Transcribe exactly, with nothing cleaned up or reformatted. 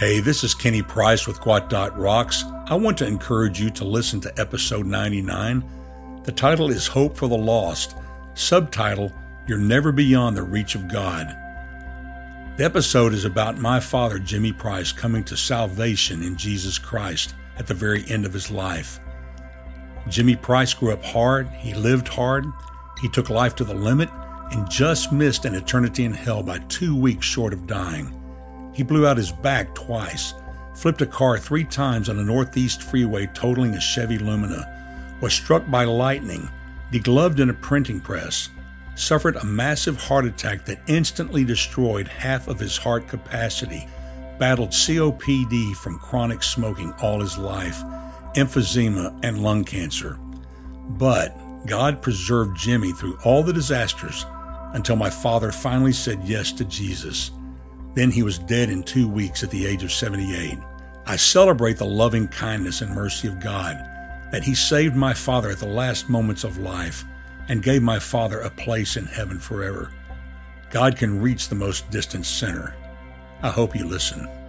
Hey, this is Kenny Price with Quad Dot Rocks. I want to encourage you to listen to episode ninety-nine. The title is Hope for the Lost. Subtitle, You're Never Beyond the Reach of God. The episode is about my father, Jimmy Price, coming to salvation in Jesus Christ at the very end of his life. Jimmy Price grew up hard. He lived hard. He took life to the limit and just missed an eternity in hell by two weeks short of dying. He blew out his back twice, flipped a car three times on a northeast freeway totaling a Chevy Lumina, was struck by lightning, degloved in a printing press, suffered a massive heart attack that instantly destroyed half of his heart capacity, battled C O P D from chronic smoking all his life, emphysema, and lung cancer. But God preserved Jimmy through all the disasters until my father finally said yes to Jesus. Then he was dead in two weeks at the age of seventy-eight. I celebrate the loving kindness and mercy of God, that he saved my father at the last moments of life and gave my father a place in heaven forever. God can reach the most distant sinner. I hope you listen.